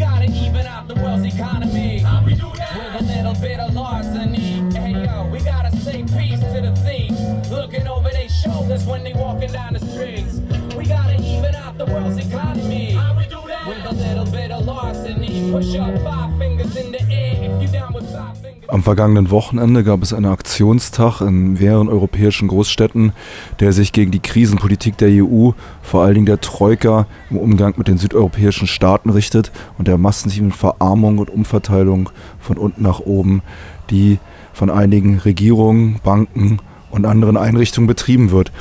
gotta even out the world's economy. How we do that? With a little bit of larceny. Hey yo, we gotta say peace to the thieves, looking over their shoulders when they walking down the streets. We gotta even out the world's economy. How we do that? With a little bit of larceny. Push up five fingers in the air if you down with five fingers. Am vergangenen Wochenende gab es einen Aktionstag in mehreren europäischen Großstädten, der sich gegen die Krisenpolitik der EU, vor allen Dingen der Troika, im Umgang mit den südeuropäischen Staaten richtet und der massiven Verarmung und Umverteilung von unten nach oben, die von einigen Regierungen, Banken und anderen Einrichtungen betrieben wird.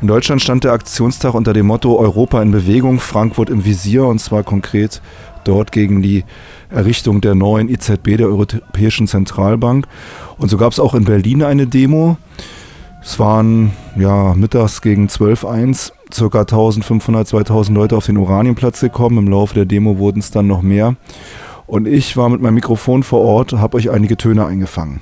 In Deutschland stand der Aktionstag unter dem Motto Europa in Bewegung, Frankfurt im Visier, und zwar konkret dort gegen die Errichtung der neuen EZB, der Europäischen Zentralbank. Und so gab es auch in Berlin eine Demo. Es waren mittags gegen 12:01 ca. 1500, 2000 Leute auf den Oranienplatz gekommen. Im Laufe der Demo wurden es dann noch mehr. Und ich war mit meinem Mikrofon vor Ort, habe euch einige Töne eingefangen.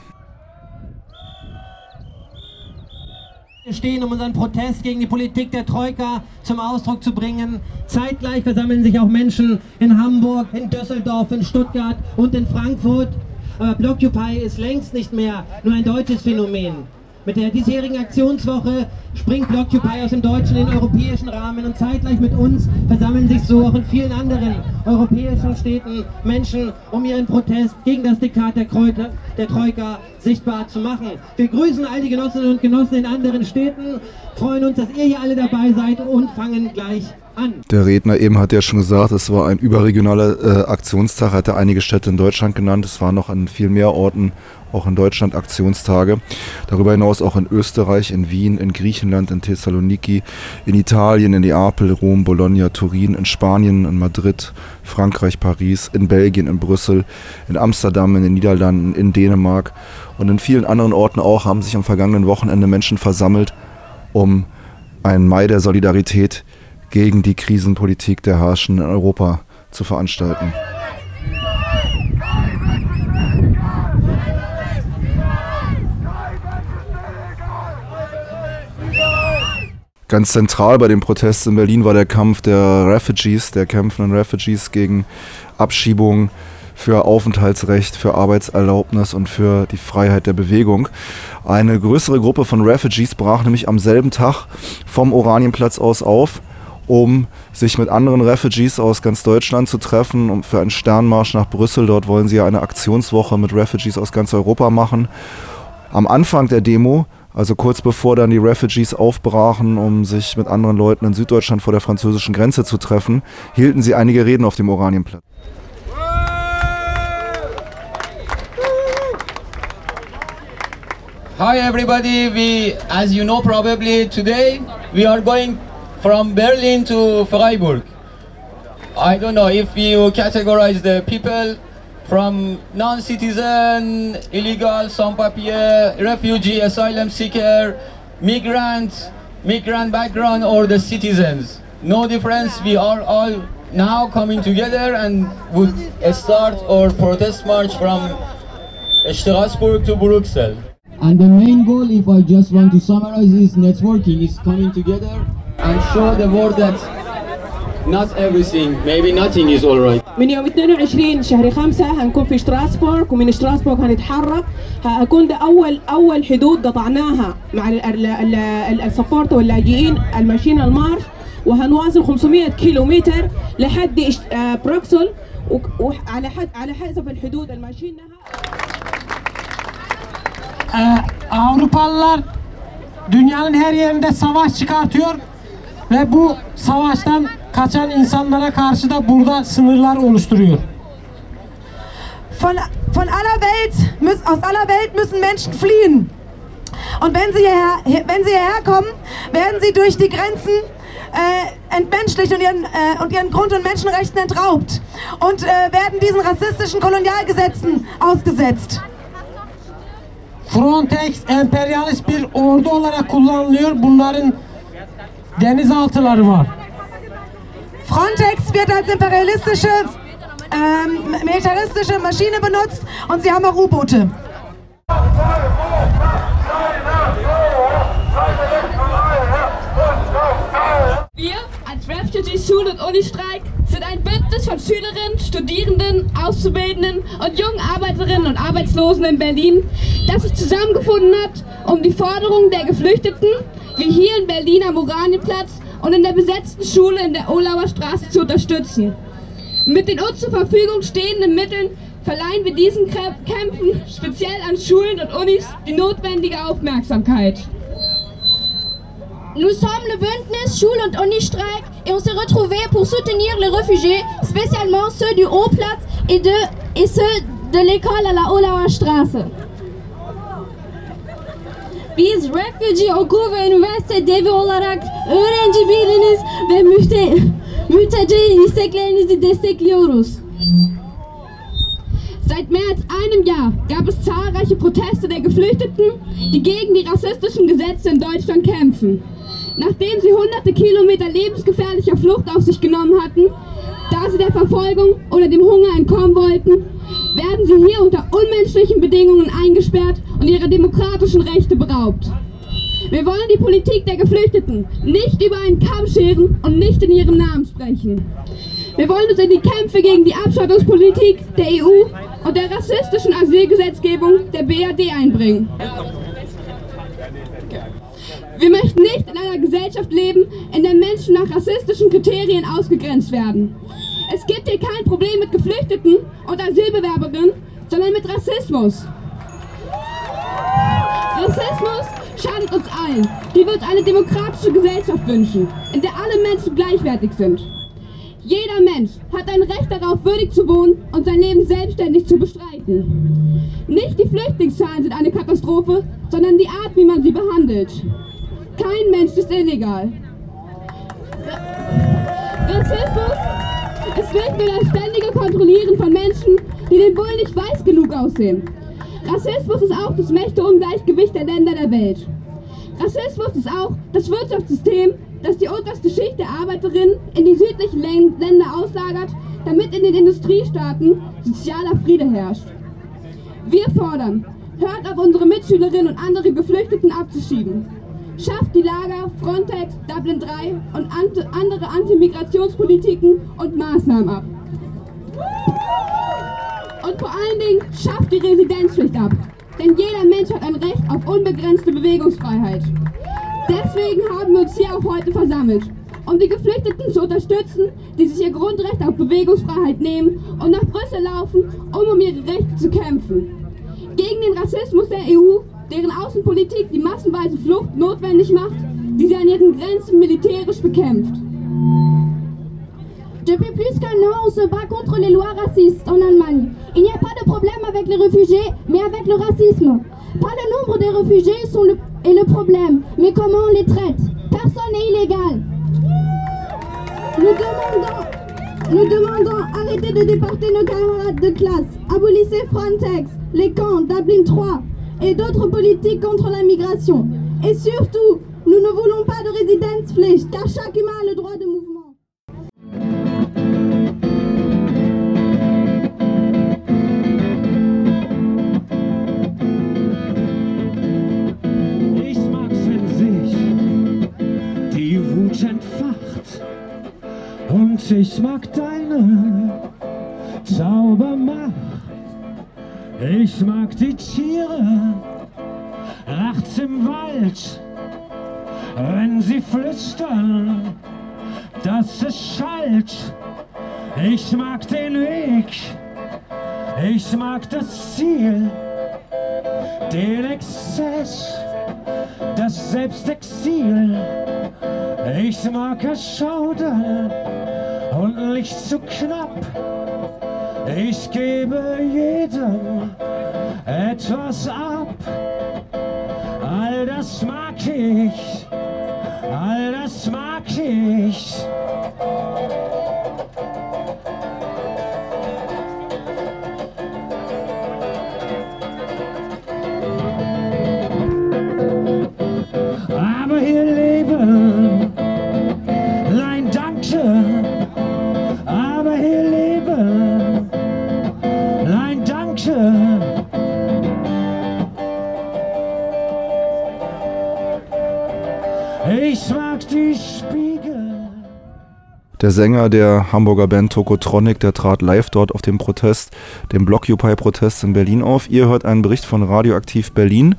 Wir stehen, um unseren Protest gegen die Politik der Troika zum Ausdruck zu bringen. Zeitgleich versammeln sich auch Menschen in Hamburg, in Düsseldorf, in Stuttgart und in Frankfurt. Aber Blockupy ist längst nicht mehr nur ein deutsches Phänomen. Mit der diesjährigen Aktionswoche springt Blockupy aus dem deutschen in den europäischen Rahmen, und zeitgleich mit uns versammeln sich so auch in vielen anderen europäischen Städten Menschen, um ihren Protest gegen das Diktat der Troika sichtbar zu machen. Wir grüßen all die Genossinnen und Genossen in anderen Städten, freuen uns, dass ihr hier alle dabei seid und fangen gleich an. Der Redner eben hat ja schon gesagt, es war ein überregionaler Aktionstag, hat er einige Städte in Deutschland genannt, es waren noch an viel mehr Orten, auch in Deutschland, Aktionstage. Darüber hinaus auch in Österreich, in Wien, in Griechenland, in Thessaloniki, in Italien, in Neapel, Rom, Bologna, Turin, in Spanien, in Madrid, Frankreich, Paris, in Belgien, in Brüssel, in Amsterdam, in den Niederlanden, in Dänemark und in vielen anderen Orten auch haben sich am vergangenen Wochenende Menschen versammelt, um einen Mai der Solidarität gegen die Krisenpolitik der Herrschenden in Europa zu veranstalten. Ganz zentral bei dem Protest in Berlin war der Kampf der kämpfenden Refugees gegen Abschiebung, für Aufenthaltsrecht, für Arbeitserlaubnis und für die Freiheit der Bewegung. Eine größere Gruppe von Refugees brach nämlich am selben Tag vom Oranienplatz aus auf, um sich mit anderen Refugees aus ganz Deutschland zu treffen, um für einen Sternmarsch nach Brüssel. Dort wollen sie ja eine Aktionswoche mit Refugees aus ganz Europa machen. Am Anfang der Demo, also kurz bevor dann die Refugees aufbrachen, um sich mit anderen Leuten in Süddeutschland vor der französischen Grenze zu treffen, hielten sie einige Reden auf dem Oranienplatz. Hi everybody, as you know probably, today we are going from Berlin to Freiburg. I don't know if you categorize the people from non-citizen, illegal, sans-papier, refugee, asylum seeker, migrant background, or the citizens. No difference, we are all now coming together and would start our protest march from Strasbourg to Brussels. And the main goal, if I just want to summarize, is networking, is coming together and show the world that not everything, maybe nothing is all right. من يوم 22 شهر 5 هنكون في شتراسبورغ، ومن شتراسبورغ هنتحرك. هكون ده أول حدود قطعناها مع السبورت واللاجئين الماشيين المارش، وهنواصل 500 كيلومتر لحد بروكسل وعلى حسب الحدود الماشيينها. Avrupalılar dünyanın her yerinde savaş çıkartıyor ve bu savaştan kaçan insanlara karşı da burada sınırlar oluşturuyor. Von aller Welt, aus aller Welt müssen Menschen fliehen. Und wenn sie hierher kommen, werden sie durch die Grenzen entmenschlicht und ihren Grund- und Menschenrechten entraubt und werden diesen rassistischen Kolonialgesetzen ausgesetzt. Frontex emperyalist bir ordu olarak kullanılıyor. Bunların denizaltıları var. Frontex wird als imperialistische militaristische Maschine benutzt und sie haben auch U-Boote. Wir als Refugees Schul- und Unistreik mit einem Bündnis von Schülerinnen, Studierenden, Auszubildenden und jungen Arbeiterinnen und Arbeitslosen in Berlin, das sich zusammengefunden hat, um die Forderungen der Geflüchteten, wie hier in Berlin am Oranienplatz und in der besetzten Schule in der Ohlauer Straße, zu unterstützen. Mit den uns zur Verfügung stehenden Mitteln verleihen wir diesen Kämpfen, speziell an Schulen und Unis, die notwendige Aufmerksamkeit. Nous sommes le Bündnis Schul- und Uni-Streik et on s'est retrouvé pour soutenir les réfugiés, spécialement ceux du Haut-Platz et ceux de l'école à la Ohlauer Straße. Biz refugee okul ve üniversite devi olarak öğrenci birliğiniz ve mülteci isteklerinizi destekliyoruz. Seit mehr als einem Jahr gab es zahlreiche Proteste der Geflüchteten, die gegen die rassistischen Gesetze in Deutschland kämpfen. Nachdem sie hunderte Kilometer lebensgefährlicher Flucht auf sich genommen hatten, da sie der Verfolgung oder dem Hunger entkommen wollten, werden sie hier unter unmenschlichen Bedingungen eingesperrt und ihre demokratischen Rechte beraubt. Wir wollen die Politik der Geflüchteten nicht über einen Kamm scheren und nicht in ihrem Namen sprechen. Wir wollen uns in die Kämpfe gegen die Abschottungspolitik der EU und der rassistischen Asylgesetzgebung der BRD einbringen. Wir möchten nicht in einer Gesellschaft leben, in der Menschen nach rassistischen Kriterien ausgegrenzt werden. Es gibt hier kein Problem mit Geflüchteten und Asylbewerberinnen, sondern mit Rassismus. Rassismus schadet uns allen, die wir uns eine demokratische Gesellschaft wünschen, in der alle Menschen gleichwertig sind. Jeder Mensch hat ein Recht darauf, würdig zu wohnen und sein Leben selbstständig zu bestreiten. Nicht die Flüchtlingszahlen sind eine Katastrophe, sondern die Art, wie man sie behandelt. Kein Mensch ist illegal. Rassismus ist nicht nur das ständige Kontrollieren von Menschen, die dem Wohl nicht weiß genug aussehen. Rassismus ist auch das Mächte-Ungleichgewicht der Länder der Welt. Rassismus ist auch das Wirtschaftssystem, dass die unterste Schicht der Arbeiterinnen in die südlichen Länder auslagert, damit in den Industriestaaten sozialer Friede herrscht. Wir fordern, hört auf, unsere Mitschülerinnen und andere Geflüchteten abzuschieben. Schafft die Lager, Frontex, Dublin 3 und andere Antimigrationspolitiken und Maßnahmen ab. Und vor allen Dingen schafft die Residenzpflicht ab, denn jeder Mensch hat ein Recht auf unbegrenzte Bewegungsfreiheit. Deswegen haben wir uns hier auch heute versammelt, um die Geflüchteten zu unterstützen, die sich ihr Grundrecht auf Bewegungsfreiheit nehmen und nach Brüssel laufen, um ihre Rechte zu kämpfen. Gegen den Rassismus der EU, deren Außenpolitik die massenweise Flucht notwendig macht, die sie an ihren Grenzen militärisch bekämpft. Depuis plus qu'un an, on se bat contre les lois racistes en Allemagne. Il n'y a pas de problème avec les réfugiés, mais avec le racisme. Pas le nombre des réfugiés est le problème, mais comment on les traite. Personne n'est illégal. Nous demandons arrêtez de déporter nos camarades de classe, abolissez Frontex, les camps, Dublin 3 et d'autres politiques contre la migration. Et surtout, nous ne voulons pas de Residenzpflicht, car chaque humain a le droit de mouvement. Und ich mag deine Zaubermacht. Ich mag die Tiere nachts im Wald, wenn sie flüstern, dass es schallt. Ich mag den Weg, ich mag das Ziel, den Exzess, das Selbstexil. Ich mag erschaudern und nicht zu knapp. Ich gebe jedem etwas ab. All das mag ich, all das mag ich. Der Sänger der Hamburger Band Tokotronic, der trat live dort auf dem Protest, dem Blockupy-Protest in Berlin auf. Ihr hört einen Bericht von Radio Aktiv Berlin.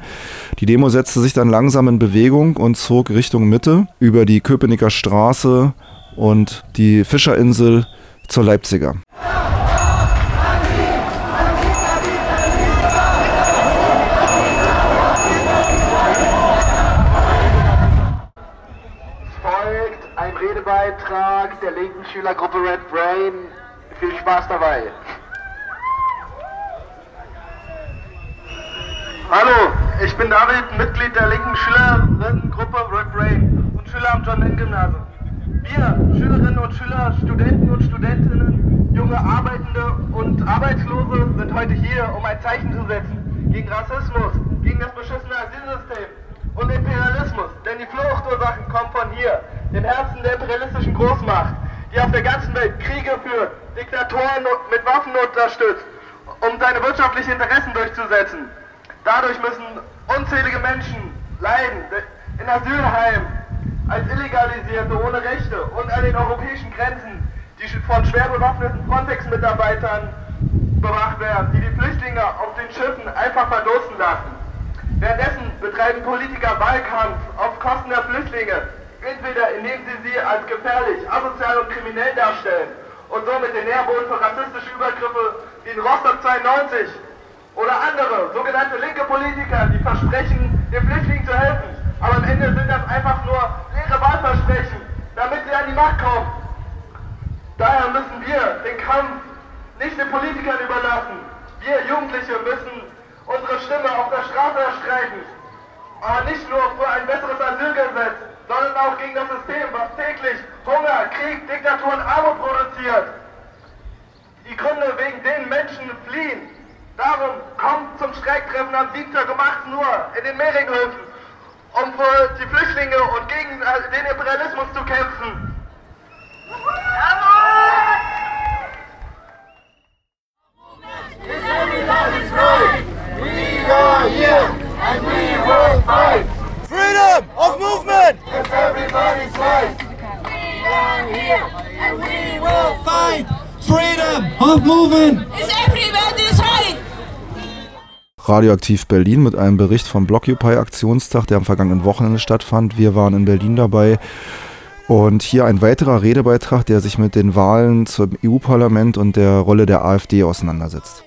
Die Demo setzte sich dann langsam in Bewegung und zog Richtung Mitte über die Köpenicker Straße und die Fischerinsel zur Leipziger. Beitrag der linken Schülergruppe Red Brain. Viel Spaß dabei. Hallo, ich bin David, Mitglied der linken Schülerinnengruppe Red Brain und Schüler am Jahn-Gymnasium. Wir, Schülerinnen und Schüler, Studenten und Studentinnen, junge Arbeitende und Arbeitslose, sind heute hier, um ein Zeichen zu setzen gegen Rassismus, gegen das beschissene Asylsystem und Imperialismus. Denn die Fluchtursachen kommen von hier, dem Herzen der imperialistischen Großmacht, die auf der ganzen Welt Kriege führt, Diktatoren mit Waffen unterstützt, um seine wirtschaftlichen Interessen durchzusetzen. Dadurch müssen unzählige Menschen leiden, in Asylheimen, als Illegalisierte ohne Rechte und an den europäischen Grenzen, die von schwer bewaffneten Frontex-Mitarbeitern bewacht werden, die die Flüchtlinge auf den Schiffen einfach verdusten lassen. Währenddessen betreiben Politiker Wahlkampf auf Kosten der Flüchtlinge, entweder indem sie als gefährlich, asozial und kriminell darstellen und somit den Nährboden für rassistische Übergriffe wie in Rostock 92 oder andere sogenannte linke Politiker, die versprechen, den Flüchtlingen zu helfen, aber am Ende sind das einfach nur leere Wahlversprechen, damit sie an die Macht kommen. Daher müssen wir den Kampf nicht den Politikern überlassen. Wir Jugendliche müssen unsere Stimme auf der Straße erstreiten, aber nicht nur für ein besseres Asylgesetz, sondern auch gegen das System, was täglich Hunger, Krieg, Diktatur und Armut produziert. Die Gründe, wegen denen Menschen fliehen. Darum kommt zum Streiktreffen am Dienstag um 18 Uhr in den Mehringhöfen, um für die Flüchtlinge und gegen den Imperialismus zu kämpfen. We are here and we will fight. Freedom of movement! It's everybody's right. We are here and we will fight. Freedom of movement! It's everybody's right. Radio Aktiv Berlin mit einem Bericht vom Blockupy-Aktionstag, der am vergangenen Wochenende stattfand. Wir waren in Berlin dabei. Und hier ein weiterer Redebeitrag, der sich mit den Wahlen zum EU-Parlament und der Rolle der AfD auseinandersetzt.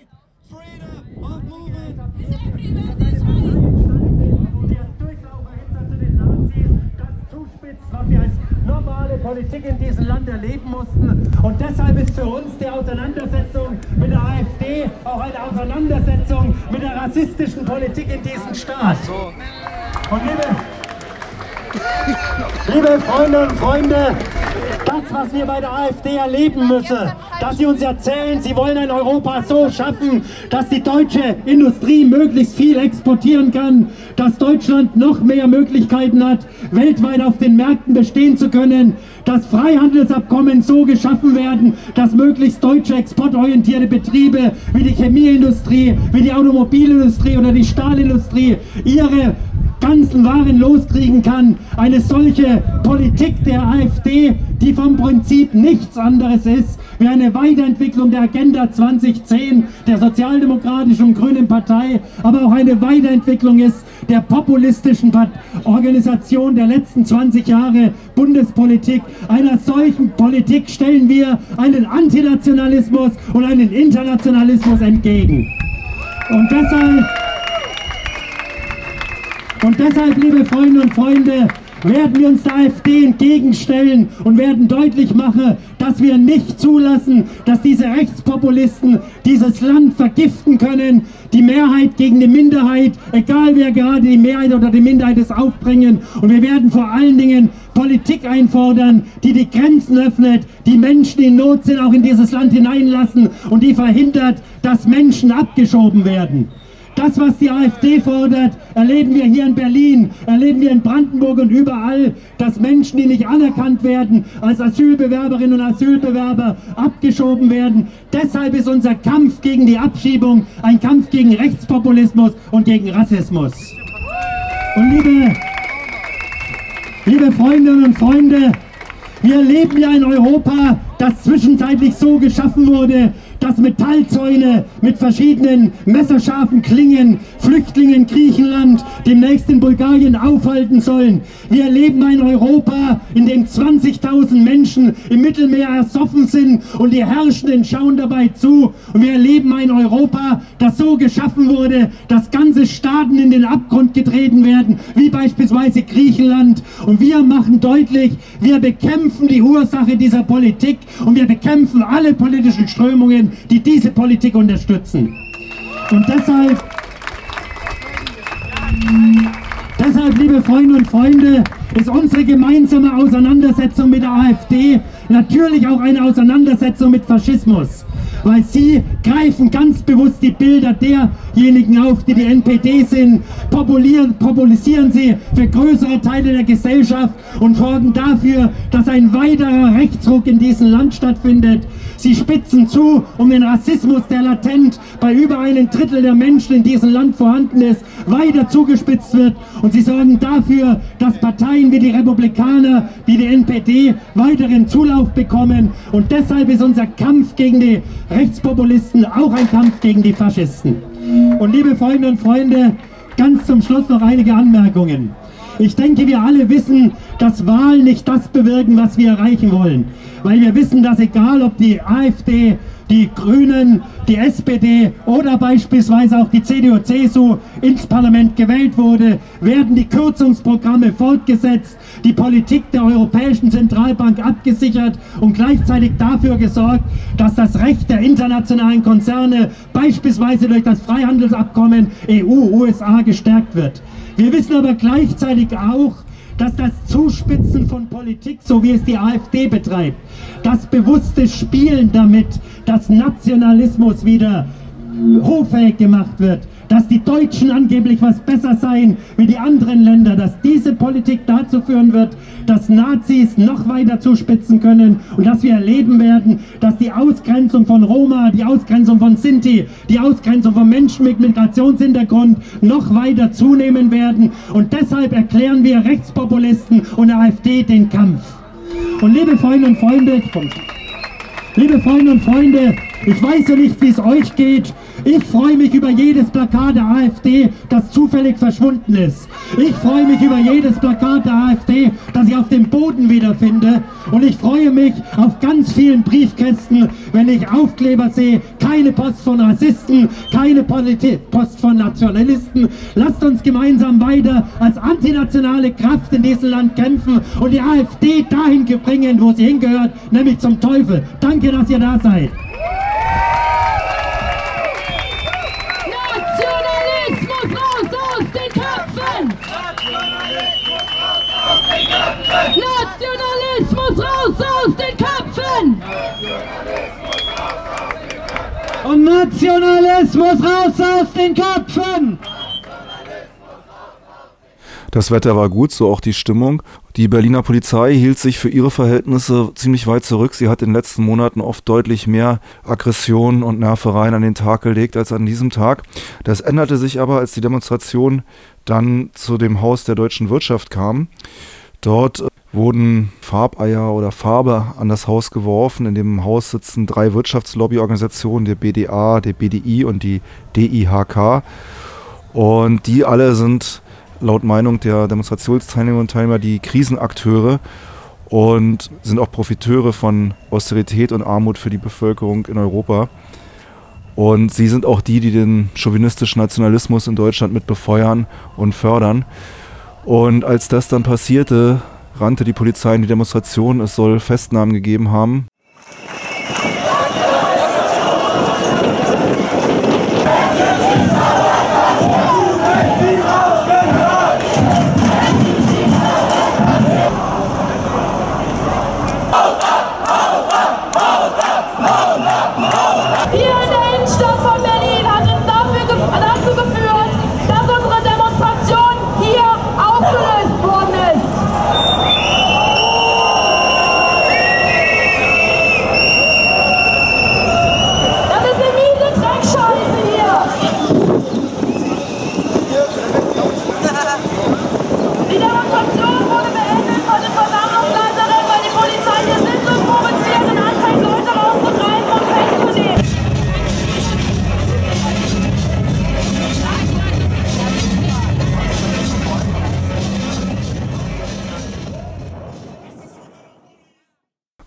Politik in diesem Land erleben mussten. Und deshalb ist für uns die Auseinandersetzung mit der AfD auch eine Auseinandersetzung mit der rassistischen Politik in diesem Staat. Und liebe Freundinnen und Freunde, das, was wir bei der AfD erleben müssen, dass sie uns erzählen, sie wollen ein Europa so schaffen, dass die deutsche Industrie möglichst viel exportieren kann, dass Deutschland noch mehr Möglichkeiten hat, weltweit auf den Märkten bestehen zu können, dass Freihandelsabkommen so geschaffen werden, dass möglichst deutsche exportorientierte Betriebe wie die Chemieindustrie, wie die Automobilindustrie oder die Stahlindustrie ihre ganzen Waren loskriegen kann. Eine solche Politik der AfD, die vom Prinzip nichts anderes ist wie eine Weiterentwicklung der Agenda 2010 der sozialdemokratischen und grünen Partei, aber auch eine Weiterentwicklung ist der populistischen Organisation der letzten 20 Jahre Bundespolitik. Einer solchen Politik stellen wir einen Antinationalismus und einen Internationalismus entgegen. Und deshalb, liebe Freundinnen und Freunde, werden wir uns der AfD entgegenstellen und werden deutlich machen, dass wir nicht zulassen, dass diese Rechtspopulisten dieses Land vergiften können. Die Mehrheit gegen die Minderheit, egal wer gerade die Mehrheit oder die Minderheit ist, aufbringen. Und wir werden vor allen Dingen Politik einfordern, die die Grenzen öffnet, die Menschen, die in Not sind, auch in dieses Land hineinlassen und die verhindert, dass Menschen abgeschoben werden. Das, was die AfD fordert, erleben wir hier in Berlin, erleben wir in Brandenburg und überall, dass Menschen, die nicht anerkannt werden, als Asylbewerberinnen und Asylbewerber abgeschoben werden. Deshalb ist unser Kampf gegen die Abschiebung ein Kampf gegen Rechtspopulismus und gegen Rassismus. Und liebe Freundinnen und Freunde, Wir leben ja in Europa, das zwischenzeitlich so geschaffen wurde, dass Metallzäune mit verschiedenen messerscharfen Klingen Flüchtlinge in Griechenland, demnächst in Bulgarien aufhalten sollen. Wir leben in Europa, in dem 20.000 Menschen im Mittelmeer ersoffen sind und die Herrschenden schauen dabei zu. Und wir leben in Europa, das so geschaffen wurde, dass ganze Staaten in den Abgrund getreten werden, wie beispielsweise Griechenland. Und wir machen deutlich, wir bekämpfen die Ursache dieser Politik und wir bekämpfen alle politischen Strömungen, die diese Politik unterstützen. Und deshalb, liebe Freunde und Freunde, ist unsere gemeinsame Auseinandersetzung mit der AfD natürlich auch eine Auseinandersetzung mit Faschismus, weil sie greifen ganz bewusst die Bilder derjenigen auf, die die NPD sind, populisieren sie für größere Teile der Gesellschaft und sorgen dafür, dass ein weiterer Rechtsruck in diesem Land stattfindet. Sie spitzen zu, um den Rassismus, der latent bei über 1/3 der Menschen in diesem Land vorhanden ist, weiter zugespitzt wird und sie sorgen dafür, dass Parteien wie die Republikaner, wie die NPD weiteren Zulauf bekommen und deshalb ist unser Kampf gegen die Rechtspopulisten auch ein Kampf gegen die Faschisten. Und liebe Freunde und Freunde, ganz zum Schluss noch einige Anmerkungen. Ich denke, wir alle wissen, dass Wahlen nicht das bewirken, was wir erreichen wollen. Weil wir wissen, dass egal ob die AfD, die Grünen, die SPD oder beispielsweise auch die CDU-CSU ins Parlament gewählt wurde, werden die Kürzungsprogramme fortgesetzt, die Politik der Europäischen Zentralbank abgesichert und gleichzeitig dafür gesorgt, dass das Recht der internationalen Konzerne beispielsweise durch das Freihandelsabkommen EU-USA gestärkt wird. Wir wissen aber gleichzeitig auch, dass das Zuspitzen von Politik, so wie es die AfD betreibt, das bewusste Spielen damit, dass Nationalismus wieder hoffähig gemacht wird, dass die Deutschen angeblich was besser seien wie die anderen Länder, dass diese Politik dazu führen wird, dass Nazis noch weiter zuspitzen können und dass wir erleben werden, dass die Ausgrenzung von Roma, die Ausgrenzung von Sinti, die Ausgrenzung von Menschen mit Migrationshintergrund noch weiter zunehmen werden und deshalb erklären wir Rechtspopulisten und der AfD den Kampf. Und liebe Freunde und Freunde, ich weiß ja nicht, wie es euch geht. Ich freue mich über jedes Plakat der AfD, das zufällig verschwunden ist. Ich freue mich über jedes Plakat der AfD, das ich auf dem Boden wiederfinde. Und ich freue mich auf ganz vielen Briefkästen, wenn ich Aufkleber sehe. Keine Post von Rassisten, keine Post von Nationalisten. Lasst uns gemeinsam weiter als antinationale Kraft in diesem Land kämpfen und die AfD dahin bringen, wo sie hingehört, nämlich zum Teufel. Danke, dass ihr da seid. Nationalismus raus aus den Köpfen! Und Nationalismus raus aus den Köpfen! Das Wetter war gut, so auch die Stimmung. Die Berliner Polizei hielt sich für ihre Verhältnisse ziemlich weit zurück. Sie hat in den letzten Monaten oft deutlich mehr Aggressionen und Nervereien an den Tag gelegt als an diesem Tag. Das änderte sich aber, als die Demonstration dann zu dem Haus der deutschen Wirtschaft kam. Dort wurden Farbeier oder Farbe an das Haus geworfen. In dem Haus sitzen 3 Wirtschaftslobby-Organisationen, der BDA, der BDI und die DIHK. Und die alle sind laut Meinung der Demonstrationsteilnehmerinnen und Teilnehmer die Krisenakteure und sind auch Profiteure von Austerität und Armut für die Bevölkerung in Europa. Und sie sind auch die, die den chauvinistischen Nationalismus in Deutschland mit befeuern und fördern. Und als das dann passierte, rannte die Polizei in die Demonstration. Es soll Festnahmen gegeben haben.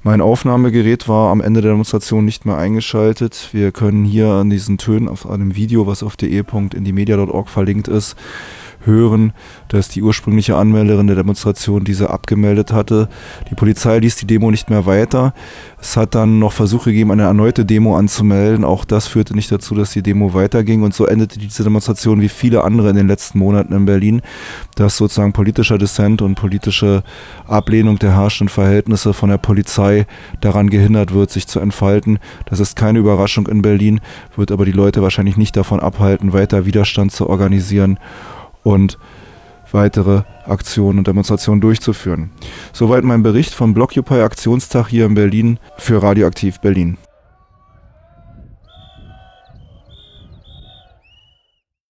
Mein Aufnahmegerät war am Ende der Demonstration nicht mehr eingeschaltet. Wir können hier an diesen Tönen auf einem Video, was auf de.indimedia.org verlinkt ist, hören, dass die ursprüngliche Anmelderin der Demonstration diese abgemeldet hatte. Die Polizei ließ die Demo nicht mehr weiter. Es hat dann noch Versuche gegeben, eine erneute Demo anzumelden. Auch das führte nicht dazu, dass die Demo weiterging. Und so endete diese Demonstration wie viele andere in den letzten Monaten in Berlin, dass sozusagen politischer Dissent und politische Ablehnung der herrschenden Verhältnisse von der Polizei daran gehindert wird, sich zu entfalten. Das ist keine Überraschung in Berlin, wird aber die Leute wahrscheinlich nicht davon abhalten, weiter Widerstand zu organisieren und weitere Aktionen und Demonstrationen durchzuführen. Soweit mein Bericht vom Blockupy-Aktionstag hier in Berlin für Radio Aktiv Berlin.